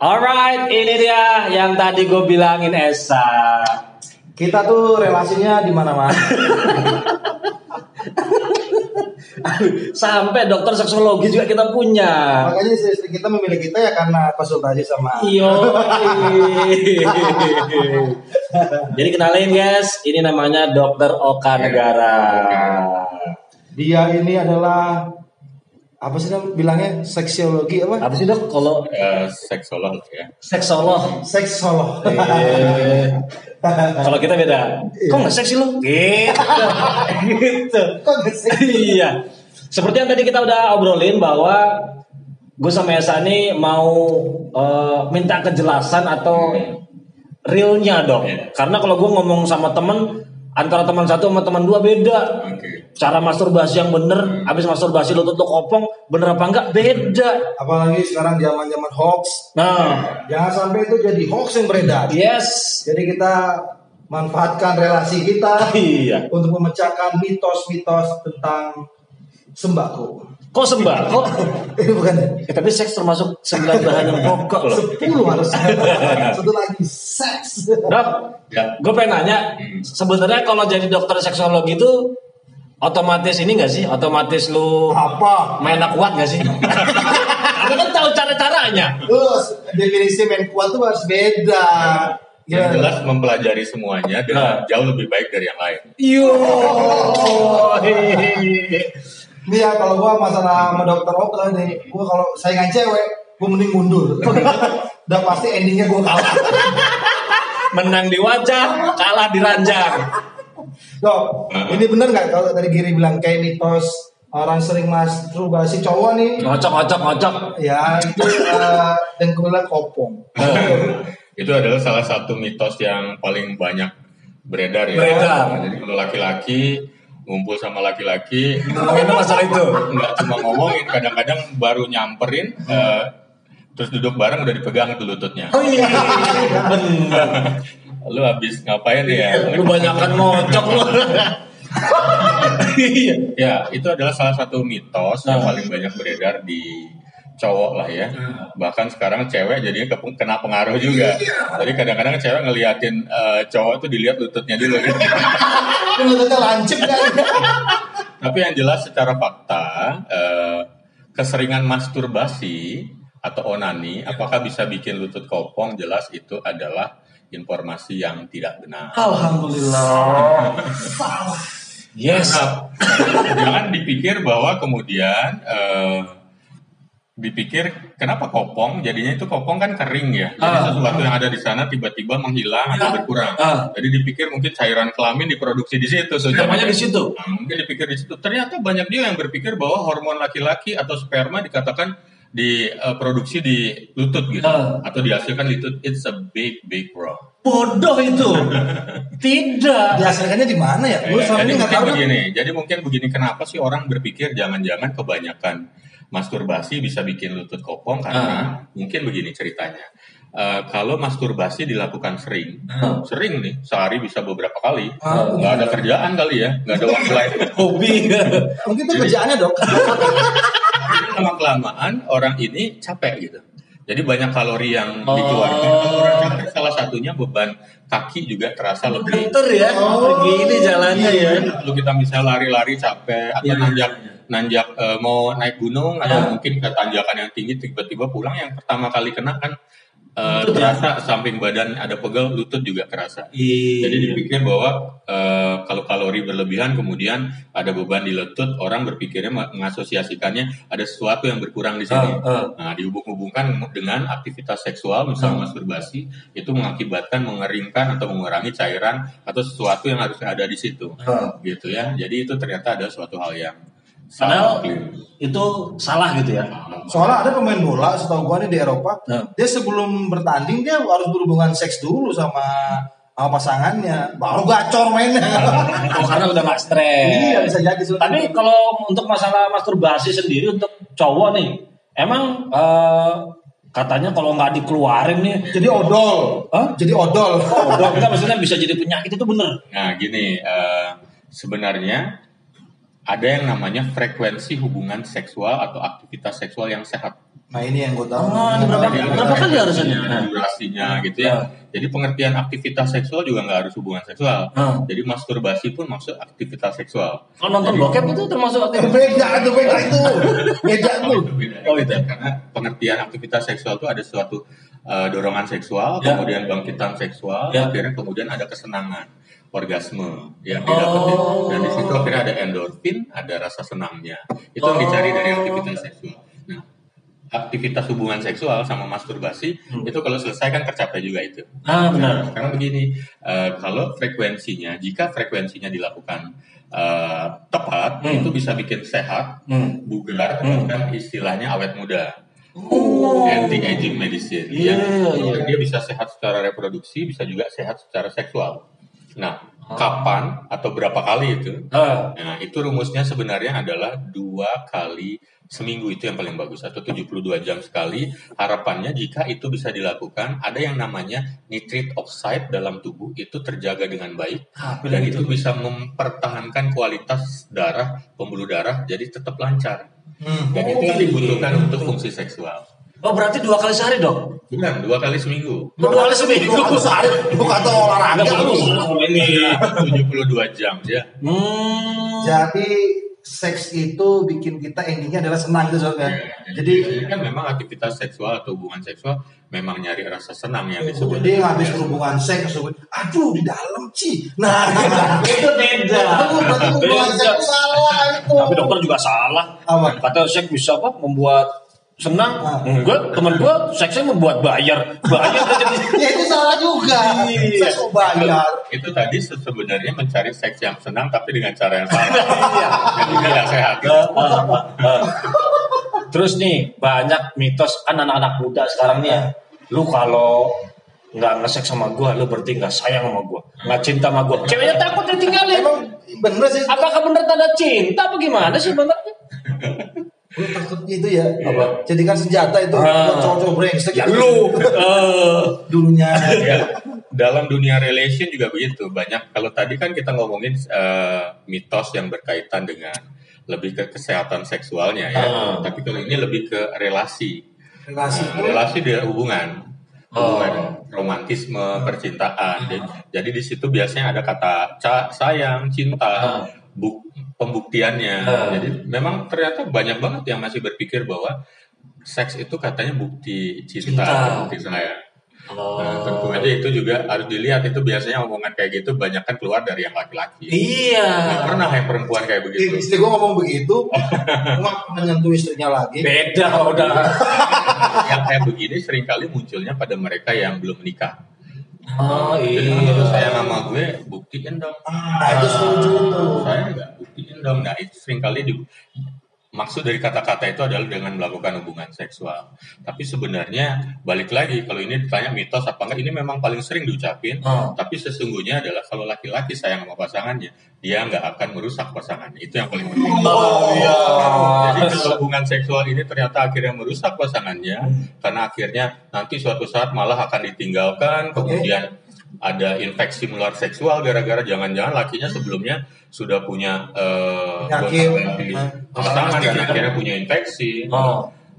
Alright, ini dia yang tadi gue bilangin Esa. Kita tuh relasinya di mana-mana. Sampai dokter seksologi juga kita punya. Makanya istri kita memilih kita ya karena konsultasi sama. Iyo. Jadi kenalin guys, ini namanya Dr. Oka Negara. Dia ini adalah apa sih bilangnya, seksiologi apa? Apa sih dok kalau seksolog ya? Seksolog. Kalau kita beda. Kok nggak seksi lo? Gitu. Kok nggak seksi? Iya. Seperti yang tadi kita udah obrolin bahwa gue sama Yasani mau minta kejelasan atau realnya dok. Karena kalau gue ngomong sama temen, antara teman satu sama teman dua beda. Okay. Cara masturbasi yang bener, habis masturbasi lutut lo kopong, bener apa enggak beda. Apalagi sekarang zaman hoax. Nah, jangan sampai itu jadi hoax yang beredar. Yes. Jadi kita manfaatkan relasi kita untuk memecahkan mitos-mitos tentang sembako. Kok sembako? Ini bukan. Tapi seks termasuk 9 bahan yang pokok loh. 10 harusnya. Satu lagi seks. Dok, gue pengen nanya, sebenarnya kalau jadi dokter seksologi itu otomatis ini nggak sih? Otomatis lu apa? Main kuat nggak sih? Aku kan tahu cara-caranya. Terus definisi main kuat tuh harus beda. Yang jelas mempelajari semuanya dengan jauh lebih baik dari yang lain. Yo. Iya, kalau gua masalah sama dokter Oka nih, gua kalau saingan cewek, gua mending mundur. Udah pasti endingnya gua kalah. Menang di wajah, kalah di ranjang. Loh, ini bener nggak kalau tadi Giri bilang kayak mitos orang sering masturbasi cowok nih? Ngocok. Ya itu dengkulnya kopong. Itu adalah salah satu mitos yang paling banyak beredar ya. Jadi kalau laki-laki ngumpul sama laki-laki, ngomongin masalah itu, nggak cuma ngomongin, kadang-kadang baru nyamperin, terus duduk bareng udah dipegang tuh lututnya. Oh iya, benar. Lu habis ngapain ya? Lu banyakan ngocok lu. Ya, itu adalah salah satu mitos yang paling banyak beredar di cowok lah ya. Bahkan sekarang cewek jadinya kena pengaruh juga. Jadi kadang-kadang cewek ngeliatin cowok tuh dilihat lututnya dulu. Lututnya lancip kan. Tapi yang jelas secara fakta keseringan masturbasi atau onani apakah bisa bikin lutut kopong, jelas itu adalah informasi yang tidak benar. Alhamdulillah. Yes. Jangan dipikir bahwa kemudian dipikir kenapa kopong, jadinya itu kopong kan kering ya, jadi sesuatu yang ada di sana tiba-tiba menghilang atau berkurang. Jadi dipikir mungkin cairan kelamin diproduksi di situ, spermanya di situ. Mungkin dipikir di situ. Ternyata banyak dia yang berpikir bahwa hormon laki-laki atau sperma dikatakan diproduksi di lutut gitu, atau dihasilkan di lutut. It's a big wrong. Bodoh itu. Tidak. Dihasilkannya di mana ya? Gue selama ini nggak tahu. Jadi mungkin begini kenapa sih orang berpikir jangan-jangan kebanyakan masturbasi bisa bikin lutut kopong, karena mungkin begini ceritanya. Kalau masturbasi dilakukan sering nih, sehari bisa beberapa kali, nggak ada kerjaan kali ya, nggak ada waktu lain, hobi, mungkin itu kerjaannya dok. Lama-kelamaan orang ini capek gitu. Jadi banyak kalori yang dikeluarkan. Salah satunya beban kaki juga terasa lebih. Pinter ya, begini jalannya ya. Kalau kita misalnya lari-lari capek atau nanjak mau naik gunung, atau mungkin ke tanjakan yang tinggi, tiba-tiba pulang yang pertama kali kena kan terasa samping badan ada pegel, lutut juga terasa. Jadi dipikir bahwa kalau kalori berlebihan kemudian ada beban di lutut, orang berpikirnya mengasosiasikannya ada sesuatu yang berkurang di sini. Nah, dihubung-hubungkan dengan aktivitas seksual, misalnya masturbasi, itu mengakibatkan mengeringkan atau mengurangi cairan atau sesuatu yang harus ada di situ. Gitu ya. Jadi itu ternyata ada suatu hal yang padahal itu salah gitu ya. Soalnya ada pemain bola setahu gua nih di Eropa, dia sebelum bertanding dia harus berhubungan seks dulu sama pasangannya, baru gacor mainnya. Karena udah gak stres. Iya, bisa jadi. Tapi kalau untuk masalah masturbasi sendiri untuk cowok nih, emang katanya kalau nggak dikeluarin nih jadi odol. Jadi odol. Odol kita maksudnya bisa jadi penyakit, itu bener? Nah gini, sebenarnya ada yang namanya frekuensi hubungan seksual atau aktivitas seksual yang sehat. Nah ini yang gue tahu. Nah, berapa kali harusnya? Durasinya gitu ya. Jadi pengertian aktivitas seksual juga nggak harus hubungan seksual. Jadi masturbasi pun masuk aktivitas seksual. Kalau nonton bokep itu termasuk aktivitas. Beda itu. Beda itu. Oh itu. Karena pengertian aktivitas seksual itu ada suatu dorongan seksual, kemudian bangkitan seksual, akhirnya kemudian ada kesenangan, orgasme yang didapetin. Dan di situ akhirnya ada endorfin, ada rasa senangnya. Itu yang dicari dari aktivitas seksual. Nah, aktivitas hubungan seksual sama masturbasi itu kalau selesai kan tercapai juga itu. Ah benar. Nah, karena begini, kalau frekuensinya, jika frekuensinya dilakukan tepat, itu bisa bikin sehat, bugar, bahkan istilahnya awet muda. Anti-aging medicine. Dia bisa sehat secara reproduksi, bisa juga sehat secara seksual. Nah, kapan atau berapa kali itu? Nah, itu rumusnya sebenarnya adalah 2 kali seminggu itu yang paling bagus, atau 72 jam sekali. Harapannya jika itu bisa dilakukan, ada yang namanya nitrate oxide dalam tubuh itu terjaga dengan baik, dan itu bisa mempertahankan kualitas darah, pembuluh darah, jadi tetap lancar. Dan itu dibutuhkan untuk fungsi seksual. Oh berarti 2 kali sehari dong? Benar, 2 kali seminggu. 2 kali seminggu? 2 kali sehari? Bukan atau olahraga? Ini 72 jam ya. Jadi seks itu bikin kita endingnya adalah senang gitu kan? Jadi kan memang aktivitas seksual atau hubungan seksual memang nyari rasa senang yang disebut. Jadi habis hubungan seks, aduh di dalam sih. Nah itu beda. Berarti hubungan seks salah itu. Tapi dokter juga salah. Katanya seks bisa apa? Membuat senang, enggak, teman gue seksnya membuat bayar ya itu salah juga, seks bayar itu tadi sebenarnya mencari seks yang senang tapi dengan cara yang salah, jadi tidak sehat. Terus nih banyak mitos kan anak-anak muda sekarang nih ya, lu kalau nggak ngesek sama gue, lu berarti nggak sayang sama gue, nggak cinta sama gue. Ceweknya takut ditinggalin. Emang bener sih? Apakah bener tanda cinta apa gimana sih sebenarnya? Lu takut gitu ya, jadikan senjata itu buat cowok-cowok brengsek ya lu. Dunia dalam dunia relation juga begitu banyak. Kalau tadi kan kita ngomongin mitos yang berkaitan dengan lebih ke kesehatan seksualnya ya, tapi kalau ini lebih ke relasi di hubungan romantisme, percintaan. Jadi di situ biasanya ada kata sayang, cinta, pembuktiannya. Jadi memang ternyata banyak banget yang masih berpikir bahwa seks itu katanya bukti cinta. Bukti sayang. Nah, tentu aja itu juga harus dilihat, itu biasanya omongan kayak gitu banyak kan keluar dari yang laki-laki. Iya. Gak pernah yang perempuan kayak begitu. Istri gue ngomong begitu, menyentuh istrinya lagi. Beda kalau udah. Yang kayak begini seringkali munculnya pada mereka yang belum menikah. Jadi menurut saya nama gue buktiin dong. Itu setuju. Saya nggak buktiin dong. Nah itu seringkali maksud dari kata-kata itu adalah dengan melakukan hubungan seksual. Tapi sebenarnya balik lagi, kalau ini ditanya mitos apa enggak, ini memang paling sering diucapin. Tapi sesungguhnya adalah kalau laki-laki sayang sama pasangannya, dia nggak akan merusak pasangannya. Itu yang paling penting. Jadi kalau hubungan seksual ini ternyata akhirnya merusak pasangannya, karena akhirnya nanti suatu saat malah akan ditinggalkan, kemudian ada infeksi menular seksual gara-gara jangan-jangan lakinya sebelumnya sudah punya pasangan dan akhirnya punya infeksi,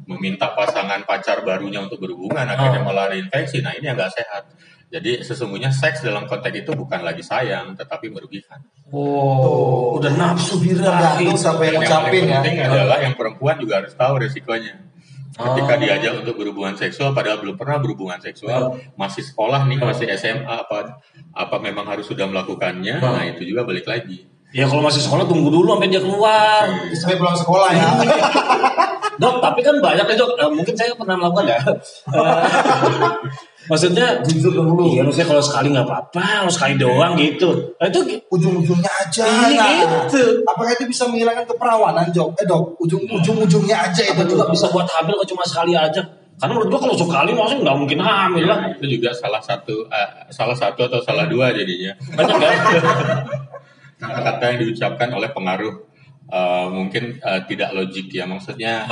meminta pasangan pacar barunya untuk berhubungan, akhirnya malah ada infeksi. Nah ini yang nggak sehat. Jadi sesungguhnya seks dalam konteks itu bukan lagi sayang, tetapi merugikan. Udah nafsu birahi sampai mencapai ya. Yang penting adalah yang perempuan juga harus tahu resikonya. Ketika diajak untuk berhubungan seksual, padahal belum pernah berhubungan seksual, masih sekolah nih, masih SMA, apa memang harus sudah melakukannya? Nah itu juga balik lagi. Ya kalau masih sekolah tunggu dulu sampai dia keluar, sampai pulang sekolah ya. Dok, tapi kan banyak ya dok. Mungkin saya pernah melakukan ya. Maksudnya jujur dulu. Iya, maksudnya kalau sekali nggak apa-apa, kalau sekali doang gitu. Nah, itu ujung-ujungnya aja. Gitu. Apakah itu bisa menghilangkan keperawanan, Jok? Dok, ujung-ujungnya aja itu juga bisa buat hamil kalau cuma sekali aja. Karena menurut gua kalau sekali maksudnya nggak mungkin hamil lah. Itu juga salah satu atau salah dua jadinya. Banyak kan? Kata-kata yang diucapkan oleh pengaruh mungkin tidak logik ya, maksudnya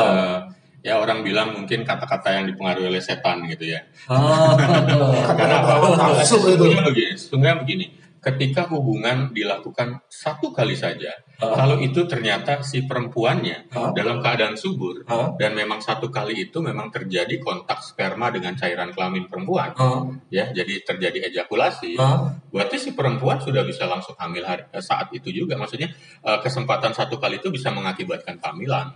ya orang bilang mungkin kata-kata yang dipengaruhi oleh setan gitu ya. Karena apa? Maksudnya begini, ketika hubungan dilakukan satu kali saja, kalau itu ternyata si perempuannya dalam keadaan subur, dan memang satu kali itu memang terjadi kontak sperma dengan cairan kelamin perempuan, ya, jadi terjadi ejakulasi, berarti si perempuan sudah bisa langsung hamil saat itu juga, maksudnya kesempatan satu kali itu bisa mengakibatkan kehamilan.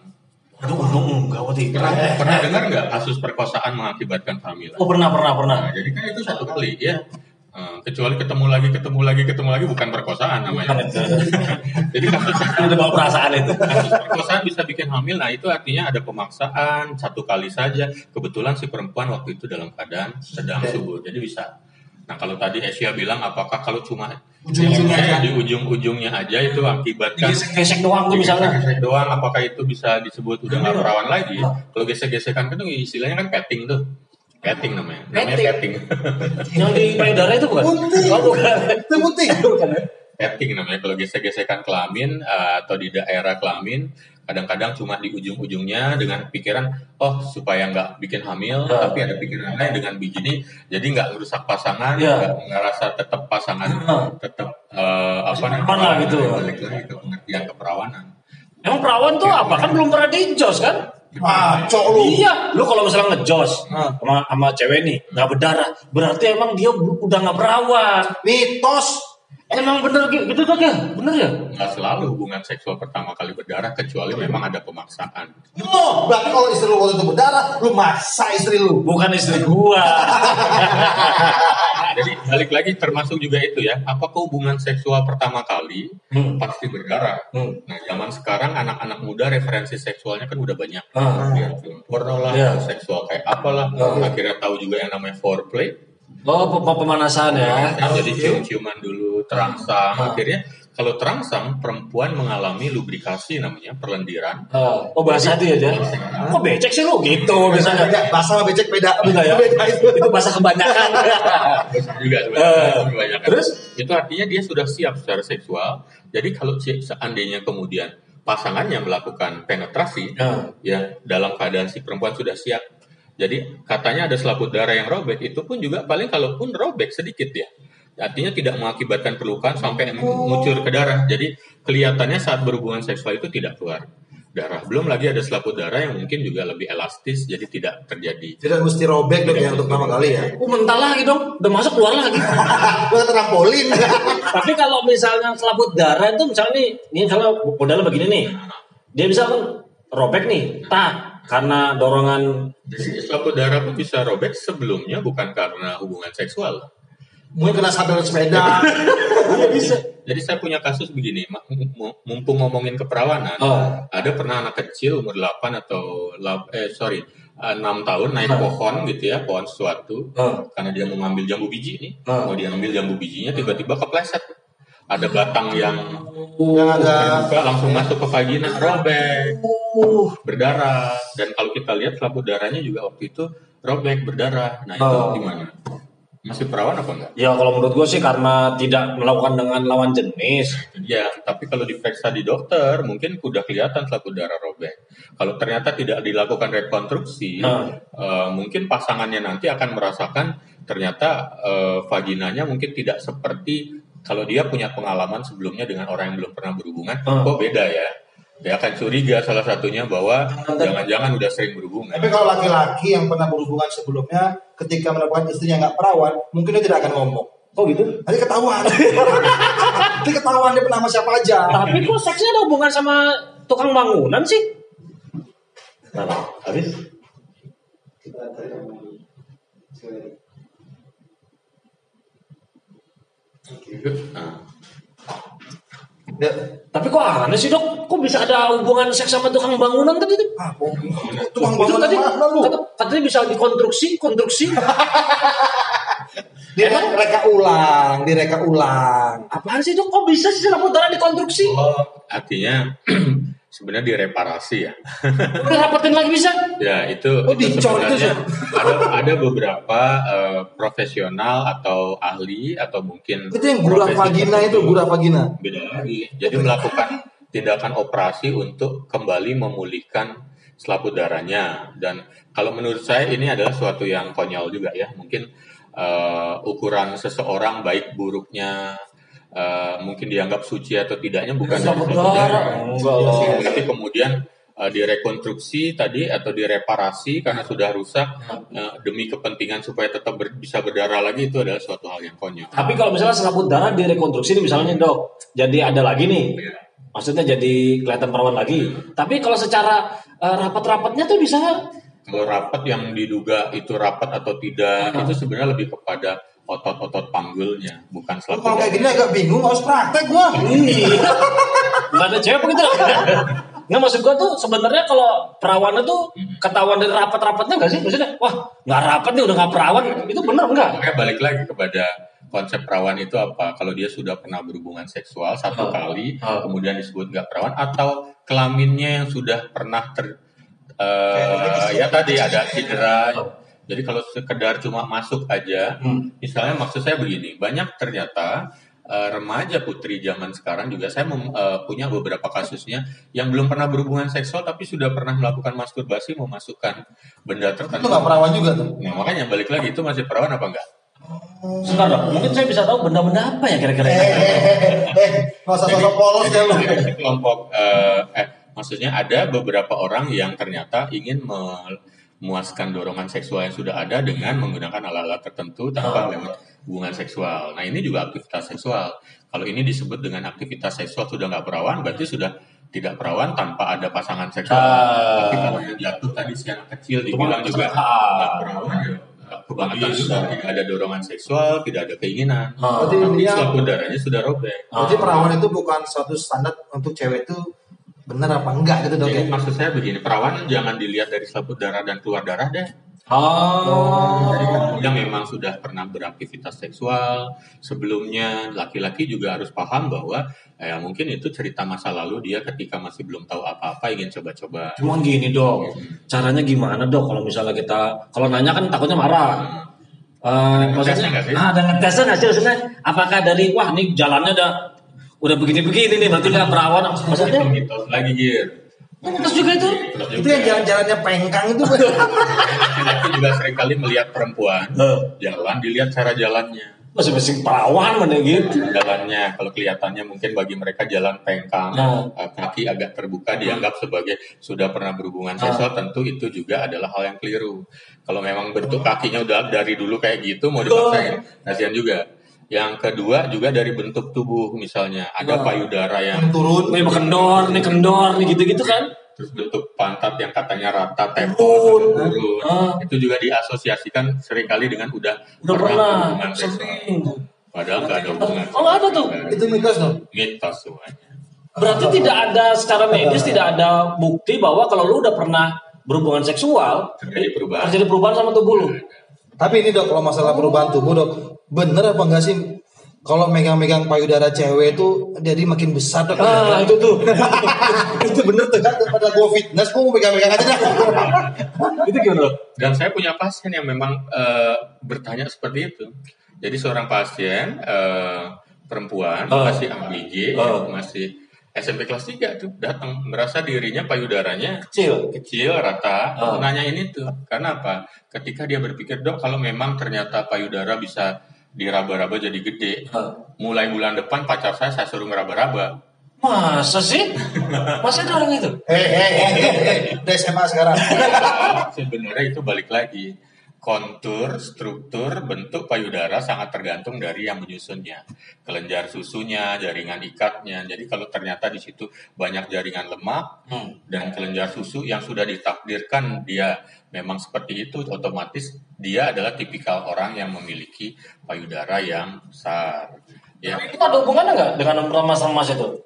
Aduh, gak waktu itu. Pernah dengar nggak kasus perkosaan mengakibatkan kehamilan? Oh, pernah. Nah, jadi kan itu satu kali, ya. Kecuali ketemu lagi bukan perkosaan namanya. Jadi kasus perkosaan bisa bikin hamil. Nah, itu artinya ada pemaksaan satu kali saja. Kebetulan si perempuan waktu itu dalam keadaan sedang subur, jadi bisa. Nah, kalau tadi Asia bilang apakah kalau cuma di ujung-ujungnya aja itu akibatkan gesek doang tuh misalnya. Gesek doang, apakah itu bisa disebut udah nggak perawan lagi? Kalau gesek-gesekan itu istilahnya kan petting tuh. Petting namanya petting. Yang di payudara itu bukan? Bunting. Petting namanya kalau gesek-gesekan kelamin atau di daerah kelamin. Kadang-kadang cuma di ujung-ujungnya dengan pikiran, supaya nggak bikin hamil, tapi ada pikiran lain dengan begini, jadi nggak merusak pasangan, nggak ngerasa tetap pasangan, tetap balik lagi ke pengertian keperawanan. Emang perawan tuh apa? Kan belum pernah di-jos kan? Cok lu. Iya, lu kalau misalnya nge-jos sama cewek nih, nggak berdarah, berarti emang dia udah nggak perawan. Mitos. Emang bener gitu kan ya? Bener ya? Nggak selalu hubungan seksual pertama kali berdarah, kecuali memang ada pemaksaan. No, berarti kalau istri lu waktu itu berdarah, lu maksa istri lu. Bukan istri gua. Jadi balik lagi termasuk juga itu ya. Apakah hubungan seksual pertama kali pasti berdarah? Nah, zaman sekarang anak-anak muda referensi seksualnya kan udah banyak. Lihat film porno lah, seksual kayak apalah. Akhirnya tahu juga yang namanya foreplay. Pemanasan ya. Jadi cium-ciuman dulu, terangsang. Akhirnya kalau terangsang, perempuan mengalami lubrikasi namanya, perlendiran. Bahasa dia ya. Kok becek sih lu gitu misalnya. Bahasa becek beda ya. Itu bahasa kebanyakan. Juga kebanyakan. Terus itu artinya dia sudah siap secara seksual. Jadi kalau seandainya kemudian pasangannya melakukan penetrasi, ya dalam keadaan si perempuan sudah siap. Jadi katanya ada selaput darah yang robek, itu pun juga paling kalaupun robek sedikit ya. Artinya tidak mengakibatkan perlukaan sampai mengucur ke darah. Jadi kelihatannya saat berhubungan seksual itu tidak keluar darah. Belum lagi ada selaput darah yang mungkin juga lebih elastis, jadi tidak terjadi. Tidak mesti robek dong ya untuk pertama kali ya. Mentah lagi dong, udah masuk keluar lagi. Udah trampolin. Tapi kalau misalnya selaput darah itu misalnya nih kalau modalnya begini nih, dia bisa kan robek nih, karena dorongan. Jadi selaput darah pun bisa robek sebelumnya bukan karena hubungan seksual. Mungkin kena sadar sepeda. Bisa. Jadi saya punya kasus begini, mumpung ngomongin keperawanan, ada pernah anak kecil umur 6 tahun naik pohon gitu ya, pohon suatu, karena dia mau ngambil jambu biji nih, mau dia ngambil jambu bijinya tiba-tiba kepleset. Ada batang yang ada terbuka, langsung masuk ke vagina, robek, berdarah. Dan kalau kita lihat selaput darahnya juga waktu itu robek, berdarah. Nah itu gimana? Masih perawan apa enggak? Ya kalau menurut gue sih karena tidak melakukan dengan lawan jenis. Ya, tapi kalau diperiksa di dokter mungkin udah kelihatan selaput darah robek. Kalau ternyata tidak dilakukan rekonstruksi, mungkin pasangannya nanti akan merasakan ternyata vaginanya mungkin tidak seperti kalau dia punya pengalaman sebelumnya dengan orang yang belum pernah berhubungan, kok beda ya? Dia akan curiga salah satunya bahwa jangan-jangan udah sering berhubungan. Tapi kalau laki-laki yang pernah berhubungan sebelumnya, ketika mendapatkan istrinya nggak perawan, mungkin dia tidak akan ngomong. Oh gitu? Nanti ketahuan. Nanti ketahuan dia pernah sama siapa aja. Tapi kok seksnya ada hubungan sama tukang bangunan sih? Nah, habis? Ya. Tapi kok aneh sih dok, kok bisa ada hubungan seks sama tukang bangunan tadi? Tukang bangunan tadi katanya bisa dikonstruksi. Direka ulang. Apaan sih dok, kok bisa sih selaput darah dikonstruksi? Artinya sebenarnya direparasi ya. Udah rapetin lagi bisa? Ya itu sebenarnya ada beberapa profesional atau ahli atau mungkin itu yang gula vagina. Beda lagi. Jadi melakukan tindakan operasi untuk kembali memulihkan selaput darahnya. Dan kalau menurut saya ini adalah suatu yang konyol juga ya. Mungkin ukuran seseorang baik buruknya mungkin dianggap suci atau tidaknya bukan dari negara. Tapi kemudian direkonstruksi tadi atau direparasi karena sudah rusak demi kepentingan supaya tetap bisa berdarah lagi, itu adalah suatu hal yang konyol. Tapi kalau misalnya selaput darah direkonstruksi ini misalnya dok, jadi ada lagi nih, maksudnya jadi kelihatan perawan lagi. Tapi kalau secara rapat-rapatnya tuh bisa. Kalau rapat yang diduga itu rapat atau tidak, itu sebenarnya lebih kepada otot-otot panggulnya, bukan selaput. Kalau kayak gini agak bingung, harus praktek gua. Gak ada cewek begitu. Nggak, maksud gua tuh sebenarnya kalau perawannya tuh ketahuan dari rapat-rapatnya nggak sih? Maksudnya, wah nggak rapat nih, udah nggak perawan, itu benar nggak? Makanya balik lagi kepada konsep perawan itu apa? Kalau dia sudah pernah berhubungan seksual satu kali, kemudian disebut nggak perawan, atau kelaminnya yang sudah pernah tadi ada cedera. Jadi kalau sekedar cuma masuk aja, misalnya maksud saya begini, banyak ternyata remaja putri zaman sekarang juga saya punya beberapa kasusnya yang belum pernah berhubungan seksual tapi sudah pernah melakukan masturbasi, memasukkan benda tertentu. Itu nggak perawan juga tuh. Nah, makanya balik lagi, itu masih perawan apa enggak? Sebentar dong, mungkin saya bisa tahu benda-benda apa ya kira-kira? Masa-masa polos ya lu. Kelompok, maksudnya ada beberapa orang yang ternyata ingin memuaskan dorongan seksual yang sudah ada dengan menggunakan alat-alat tertentu tanpa hubungan seksual. Nah ini juga aktivitas seksual. Kalau ini disebut dengan aktivitas seksual sudah nggak perawan, berarti sudah tidak perawan tanpa ada pasangan seksual. Tapi kalau yang jatuh tadi si anak kecil dibilang juga nggak perawan, kebangetan sudah tidak ada dorongan seksual, tidak ada keinginan. Tapi selaput darahnya sudah robek. Berarti perawan itu bukan suatu standar untuk cewek itu. Benar apa enggak gitu dok? Jadi, maksud saya begini, perawan jangan dilihat dari selaput darah dan keluar darah deh. Jadi yang memang sudah pernah beraktivitas seksual sebelumnya, laki-laki juga harus paham bahwa mungkin itu cerita masa lalu dia ketika masih belum tahu apa-apa ingin coba-coba. Cuman gini dok, caranya gimana dok? Kalau misalnya kita, kalau nanya kan takutnya marah. Maksudnya ada ngetesan nggak sih? Maksudnya apakah dari wah nih jalannya udah begini-begini nih, berarti nggak perawan. Maksudnya mitos lagi mitos juga itu. Itu yang jalan-jalannya pengkang itu. Aku juga sering kali melihat perempuan jalan, dilihat cara jalannya. Masing-masing perawan mana gitu. Jalannya, kalau kelihatannya mungkin bagi mereka jalan pengkang, kaki agak terbuka dianggap sebagai sudah pernah berhubungan seksual, tentu itu juga adalah hal yang keliru. Kalau memang bentuk kakinya udah dari dulu kayak gitu, mau dipaksain, kasihan juga. Yang kedua juga dari bentuk tubuh, misalnya ada payudara yang turun, nih kendor, nih gitu-gitu kan. Terus bentuk pantat yang katanya rata, tempon, turun. Itu juga diasosiasikan seringkali dengan udah pernah hubungan seksual. Padahal nggak ada hubungan. Kalau ada tuh, itu mitos dong. Mitos semuanya. Berarti tidak ada secara medis, tidak ada bukti bahwa kalau lu udah pernah berhubungan seksual terjadi perubahan sama tubuh lu. Tapi ini dok, kalau masalah perubahan tubuh dok, bener apa enggak sih kalau megang-megang payudara cewek itu jadi makin besar dok? Itu tuh. Itu bener tuh kan, pada gue fitness gue mau megang-megang aja. Itu gimana? Dan saya punya pasien yang memang bertanya seperti itu. Jadi seorang pasien perempuan masih ABG, masih SMP kelas 3 tuh datang, merasa dirinya payudaranya kecil rata. Nanya ini tuh karena apa? Ketika dia berpikir, dok kalau memang ternyata payudara bisa diraba-raba jadi gede, mulai bulan depan pacar saya suruh meraba-raba. Masa sih? Masa ada orang itu? Udah SMA sekarang. Sebenarnya itu balik lagi, kontur, struktur, bentuk payudara sangat tergantung dari yang menyusunnya. Kelenjar susunya, jaringan ikatnya. Jadi kalau ternyata di situ banyak jaringan lemak dan kelenjar susu yang sudah ditakdirkan dia memang seperti itu, otomatis dia adalah tipikal orang yang memiliki payudara yang besar. Ya. Itu ada hubungannya nggak dengan mas itu?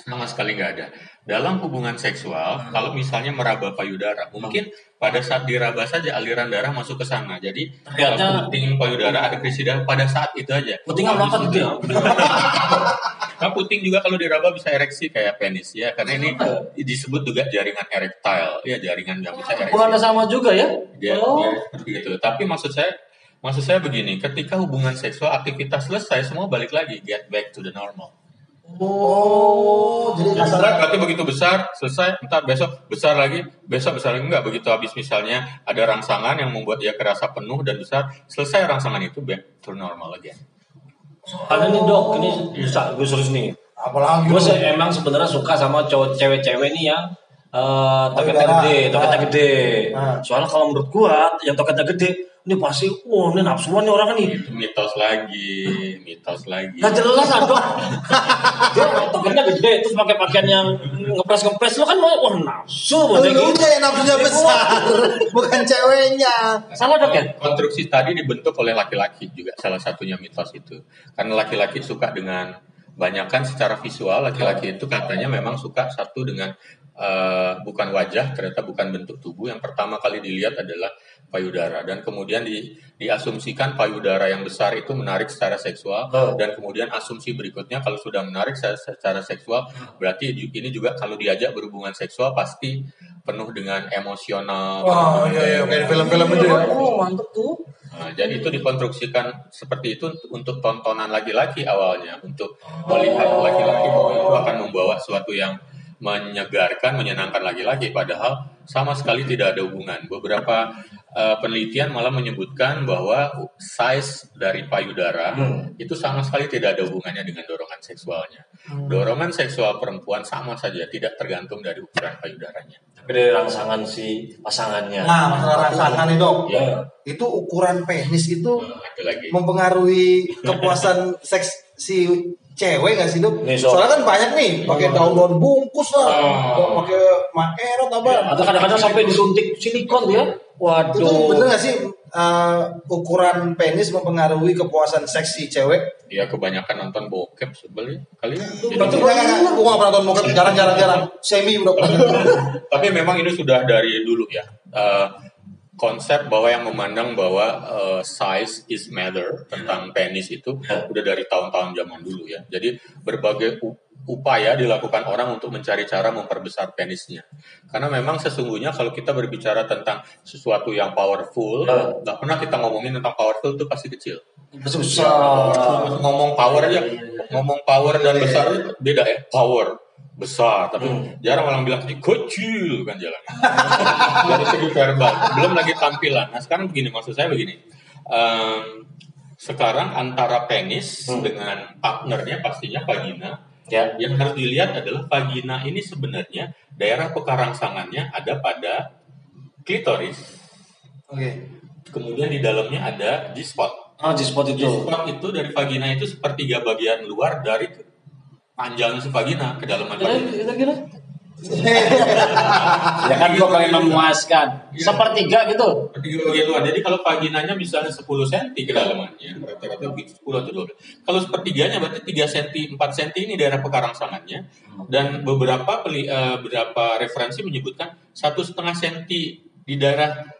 Sama sekali nggak ada. Dalam hubungan seksual, kalau misalnya meraba payudara, mungkin pada saat diraba saja aliran darah masuk ke sana. Jadi puting payudara ada krisis darah pada saat itu aja. Puting apa gitu? Nah, puting juga kalau diraba bisa ereksi kayak penis ya, karena ini disebut juga jaringan erektile, ya jaringan yang bisa ereksi. Bukan sama juga ya? Gitu. Tapi maksud saya begini, ketika hubungan seksual aktivitas selesai, semua balik lagi, get back to the normal. Jadi berarti begitu besar, selesai, entar besok besar lagi, enggak begitu habis misalnya ada rangsangan yang membuat dia kerasa penuh dan besar, selesai rangsangan itu back to normal lagi. Soalnya nih dok, ini gue serius nih. Apalagi gue emang sebenarnya suka sama cewek-cewek nih yang toketnya gede. Soalnya kalau menurut gue yang toketnya gede ini pasti, wah ini nafsuan nih orang nih. Itu mitos lagi. Gak jelas lah dok. Toketnya gede, terus pakai pakaian yang ngepres lo kan, wah nafsu. Elunya yang nafsunya besar, bukan ceweknya. Salah dok ya? Konstruksi tadi dibentuk oleh laki-laki juga, salah satunya mitos itu. Karena laki-laki suka dengan banyakan secara visual, laki-laki itu katanya memang suka satu dengan bukan wajah, ternyata bukan bentuk tubuh. Yang pertama kali dilihat adalah payudara, dan kemudian diasumsikan payudara yang besar itu menarik secara seksual, dan kemudian asumsi berikutnya kalau sudah menarik secara seksual, berarti ini juga kalau diajak berhubungan seksual pasti penuh dengan emosional. Wah, iya, kayak film-film itu ya. Oh, mantep tuh. Nah, jadi itu dikonstruksikan seperti itu untuk tontonan laki-laki awalnya, untuk melihat laki-laki itu akan membawa sesuatu yang menyegarkan, menyenangkan laki-laki, padahal sama sekali tidak ada hubungan. Beberapa penelitian malah menyebutkan bahwa size dari payudara itu sama sekali tidak ada hubungannya dengan dorongan seksualnya. Dorongan seksual perempuan sama saja, tidak tergantung dari ukuran payudaranya. Tapi dari rangsangan si pasangannya. Nah, masalah rangsangan itu, dok. Ya. Itu ukuran penis itu mempengaruhi kepuasan seks si cewek nggak sih dok? Soalnya kan banyak nih, pakai daun-daun bungkus lah, pakai makerot apa? Ya, atau kadang-kadang sampai disuntik silikon ya? Waduh. Itu bener nggak sih ukuran penis mempengaruhi kepuasan seksi cewek? Iya, kebanyakan nonton bokep sebelnya kali ya. Betul nggak? Gue nggak pernah nonton bokep, jarang-jarang. Semi udah pernah. Tapi memang ini sudah dari dulu ya. Konsep bahwa yang memandang bahwa size is matter tentang penis itu udah dari tahun-tahun zaman dulu ya. Jadi berbagai upaya dilakukan orang untuk mencari cara memperbesar penisnya. Karena memang sesungguhnya kalau kita berbicara tentang sesuatu yang powerful, nggak pernah kita ngomongin tentang powerful itu pasti kecil. Susah. Ngomong power aja, ngomong power dan besar beda ya. Power. Besar, tapi jarang orang bilang kecil kan jalan. Dari segi verbal, belum lagi tampilan. Nah sekarang begini, maksud saya begini. Sekarang antara penis dengan partnernya pastinya vagina. Yang harus dilihat adalah vagina ini sebenarnya daerah pekarang sangannya ada pada klitoris. Kemudian di dalamnya ada G-spot. G-spot itu. G-spot itu dari vagina itu sepertiga bagian luar dari panjang vagina, kedalaman vagina. Kira-kira? Ya kan gue pengen memuaskan. Sepertiga gitu. Sepertiga bagian luar. Jadi kalau vaginanya misalnya 10 cm kedalamannya, rata-rata 10 atau 12. Kalau sepertiganya berarti 3 cm, 4 cm ini daerah pekarang sangannya. Dan beberapa referensi menyebutkan 1,5 cm di daerah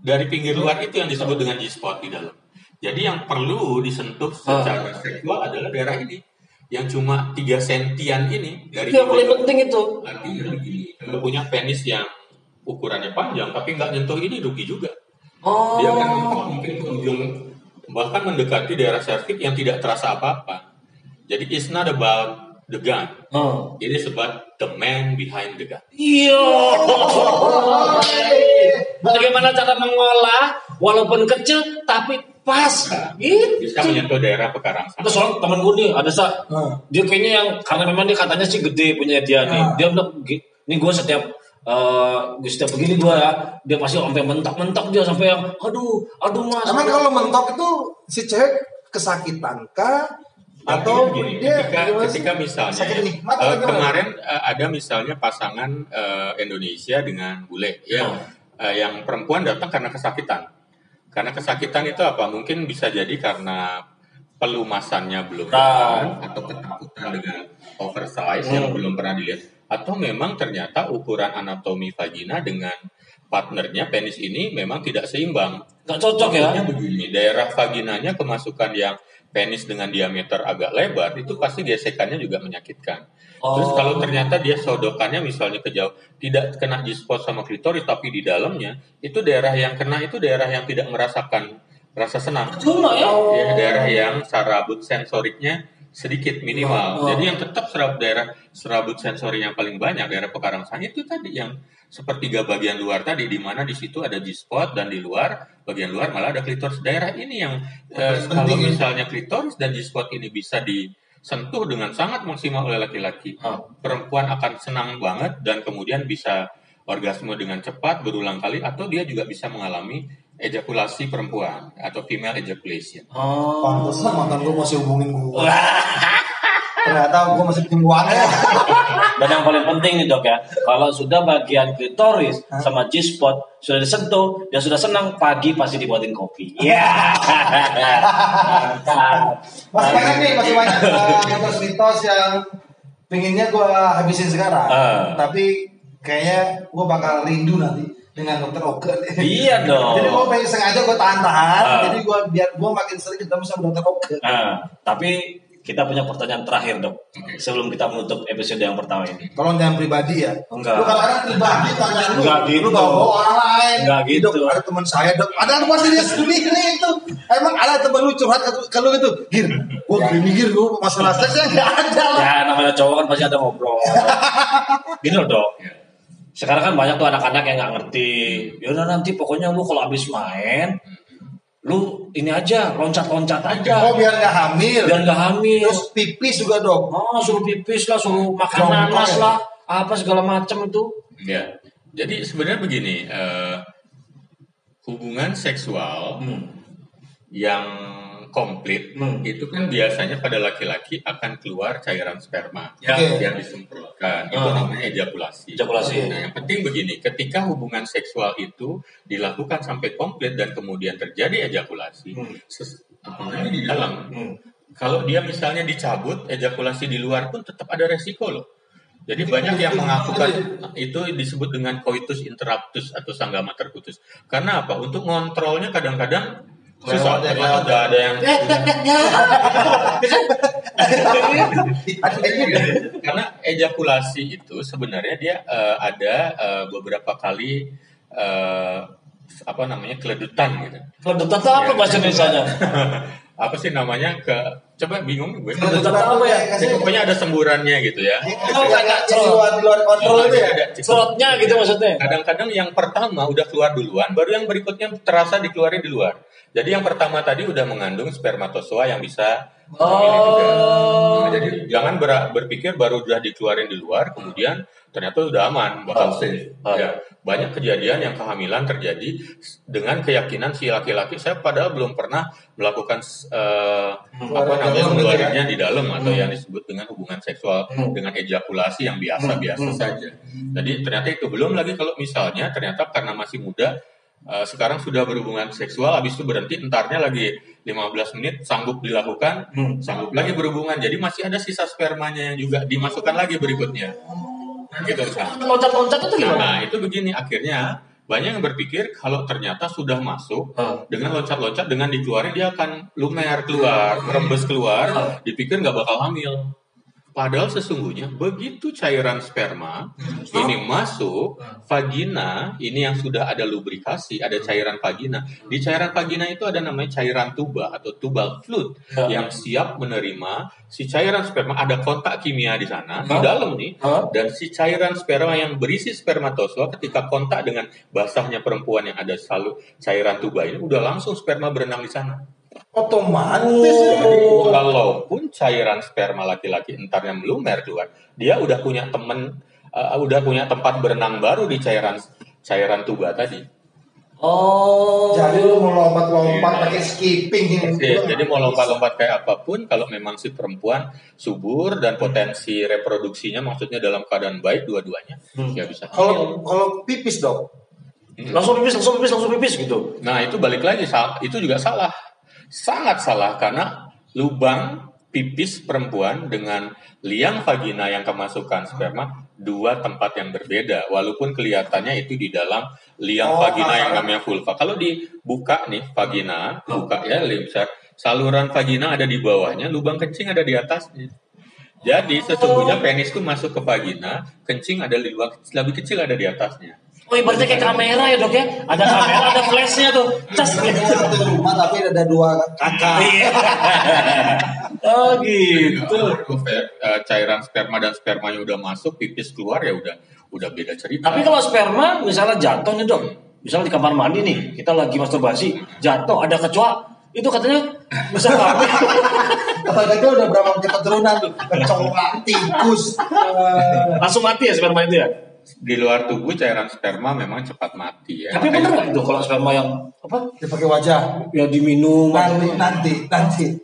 dari pinggir luar itu yang disebut dengan G-spot di dalam. Jadi yang perlu disentuh secara seksual adalah daerah ini. Yang cuma 3 sentian ini dari yang paling penting itu. Artinya kalau punya penis yang ukurannya panjang tapi nggak nyentuh ini rugi juga. Dia akan mungkin ujung bahkan mendekati daerah serviks yang tidak terasa apa-apa. Jadi it's not about the gun. It is about the man behind the gun. Iya. Bagaimana cara mengolah walaupun kecil tapi pas gitu. Bisa menyentuh daerah pekarang sangan. Terus soal temen gue nih ada dia kayaknya yang karena memang dia katanya sih gede punya dia nih. Dia bilang nih gue setiap begini gue ya, dia pasti sampai mentok dia sampai yang aduh mas. Karena kalau mentok itu si cewek kesakitan kah? Atau begini, ketika misalnya kemarin ada misalnya pasangan Indonesia dengan bule ya yang perempuan datang karena kesakitan. Karena kesakitan itu apa? Mungkin bisa jadi karena pelumasannya belum atau ketakutan dengan oversize yang belum pernah dilihat, atau memang ternyata ukuran anatomi vagina dengan partnernya penis ini memang tidak seimbang. Nggak cocok ya? Begini, daerah vaginanya kemasukan yang penis dengan diameter agak lebar itu pasti gesekannya juga menyakitkan. Terus kalau ternyata dia sodokannya misalnya ke jauh, tidak kena G-spot sama klitoris tapi di dalamnya itu daerah yang kena itu daerah yang tidak merasakan rasa senang. Cuma ya daerah yang serabut sensoriknya sedikit minimal. Jadi yang tetap daerah serabut sensori yang paling banyak daerah pekarang sangan itu tadi yang sepertiga bagian luar tadi, di mana di situ ada G-spot dan di luar bagian luar malah ada klitoris. Daerah ini yang kalau misalnya klitoris dan G-spot ini bisa disentuh dengan sangat maksimal oleh laki-laki, perempuan akan senang banget dan kemudian bisa orgasme dengan cepat berulang kali, atau dia juga bisa mengalami ejakulasi perempuan atau female ejaculation. Oh, pantesan mantan gue masih hubungin gue. Ternyata gue masih timbuannya. Dan yang paling penting nih dok ya, kalau sudah bagian klitoris sama G-spot sudah disentuh, dia sudah senang, pagi pasti dibuatin kopi. Iya. Masih banyak nih, masih banyak mitos-mitos yang pinginnya gue habisin sekarang, tapi kayaknya gue bakal rindu nanti dengan dokter Oka. Iya dong. Jadi gue pengen sengaja gue tahan-tahan. Jadi gue biar gue makin sering ketemu sama dokter Oka. Tapi kita punya pertanyaan terakhir dok. Sebelum kita menutup episode yang pertama ini. Tolong jangan pribadi ya. Enggak. Lu kadang-kadang pribadi tanya lu. Enggak gitu. Lu bawa orang lain. Enggak gitu. Dok, ada teman saya dok. Ada teman dia sendiri itu. Emang ada teman lu curhat ke lu gitu. Gir. Gue gini gir. Gue masalah seks enggak ada. Ya namanya cowok kan pasti ada ngobrol. Gitu dok. Sekarang kan banyak tuh anak-anak yang nggak ngerti. Yaudah nanti pokoknya lu kalau abis main, lu ini aja loncat-loncat aja. Oh biar nggak hamil. Biar nggak hamil. Terus pipis juga dok. Oh suruh pipis lah, suruh makan nanas lah, apa segala macam itu. Ya. Jadi sebenarnya begini, hubungan seksual yang komplit itu kan biasanya pada laki-laki akan keluar cairan sperma yang disemprotkan. Itu namanya ejakulasi. Nah, yang penting begini, ketika hubungan seksual itu dilakukan sampai komplit dan kemudian terjadi ejakulasi, apalagi di dalam, kalau dia misalnya dicabut, ejakulasi di luar pun tetap ada resiko loh. Jadi banyak yang mengakukan itu disebut dengan coitus interruptus atau sanggama terputus. Karena apa? Untuk ngontrolnya kadang-kadang susah, ternyata udah ada yang karena ejakulasi itu sebenarnya dia ada beberapa kali keledutan gitu. Keledutan itu apa bahasa Indonesianya? Apa sih namanya, coba bingung gue. Keledutan apa ya? Pokoknya ada semburannya gitu ya. Oh, ada di luar kontrol itu ya. Slotnya gitu maksudnya. Kadang-kadang yang pertama udah keluar duluan, baru yang berikutnya terasa dikeluarin di luar. Jadi yang pertama tadi udah mengandung spermatozoa yang bisa memilih juga. Nah, jadi jangan berpikir baru udah dikeluarin di luar, kemudian ternyata udah aman, bakal safe. Ya, banyak kejadian yang kehamilan terjadi dengan keyakinan si laki-laki, saya padahal belum pernah melakukan pengeluarannya di dalam atau yang disebut dengan hubungan seksual dengan ejakulasi yang biasa-biasa saja. Jadi ternyata itu belum lagi kalau misalnya ternyata karena masih muda, sekarang sudah berhubungan seksual, habis itu berhenti, entarnya lagi 15 menit sanggup dilakukan, sanggup lagi berhubungan, jadi masih ada sisa spermanya yang juga dimasukkan lagi berikutnya. Gitu kan. Loncat-loncat itu gimana? Nah, itu begini, akhirnya banyak yang berpikir kalau ternyata sudah masuk dengan loncat-loncat, dengan dikeluarin dia akan lumer keluar, merembes keluar, dipikir nggak bakal hamil. Padahal sesungguhnya begitu cairan sperma ini masuk vagina, ini yang sudah ada lubrikasi, ada cairan vagina. Di cairan vagina itu ada namanya cairan tuba atau tubal fluid yang siap menerima si cairan sperma. Ada kontak kimia di sana, di dalam nih. Dan si cairan sperma yang berisi spermatozoa ketika kontak dengan basahnya perempuan yang ada selalu cairan tuba ini, udah langsung sperma berenang di sana. Otomatis. Walaupun cairan sperma laki-laki entarnya melumer keluar, dia udah punya tempat berenang baru di cairan tuba tadi. Oh. Jadi lu mau lompat-lompat pakai skipping gitu. Jadi mau lompat-lompat kayak apapun, kalau memang si perempuan subur dan potensi reproduksinya, maksudnya dalam keadaan baik dua-duanya, ya bisa. Kalau pipis dong, langsung pipis gitu. Nah itu balik lagi, itu juga salah. Sangat salah, karena lubang pipis perempuan dengan liang vagina yang kemasukan sperma dua tempat yang berbeda, walaupun kelihatannya itu di dalam liang vagina yang namanya vulva. Kalau dibuka nih vagina, buka ya limpsar, saluran vagina ada di bawahnya, lubang kencing ada di atasnya. Jadi sesungguhnya penis itu masuk ke vagina, kencing ada di luar, lebih kecil ada di atasnya. Oh ibaratnya kayak kamera ya dok ya, ada kamera, ada flashnya tuh, cas gitu. Satu rumah tapi ada dua kaca. Oh gitu. Cairan sperma dan spermanya udah masuk, pipis keluar ya udah. udah beda cerita. Tapi kalau sperma misalnya jatuh nih dok, misalnya di kamar mandi nih, kita lagi masturbasi, jatuh ada kecoa, itu katanya besar banget. Apalagi udah berapa keturunan tuh, kecoa, tikus, langsung mati ya sperma itu ya. Di luar tubuh cairan sperma memang cepat mati ya. Tapi bener nggak itu kalau sperma yang apa dipakai wajah ya diminum nanti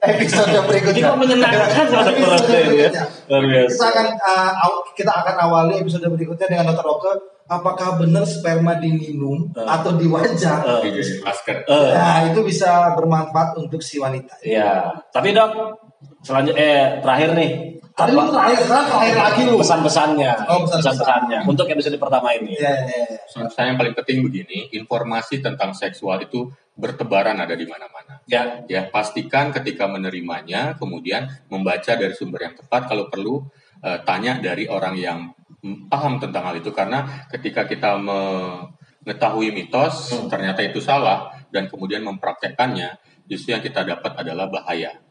episode berikutnya kita menyenangkan berikutnya. Kita akan awali episode berikutnya dengan Dr. Oka. Apakah benar sperma diminum atau di wajah nah itu bisa bermanfaat untuk si wanita ya. Tapi dok selanjutnya terakhir nih. Tadi lu terakhir lagi lu pesan-pesannya. Oh, pesan-pesannya. Untuk episode pertama ini. Pesan yang paling penting begini, informasi tentang seksual itu bertebaran ada di mana-mana. Ya. Ya, pastikan ketika menerimanya kemudian membaca dari sumber yang tepat, kalau perlu tanya dari orang yang paham tentang hal itu, karena ketika kita mengetahui mitos ternyata itu salah dan kemudian mempraktekannya, justru yang kita dapat adalah bahaya.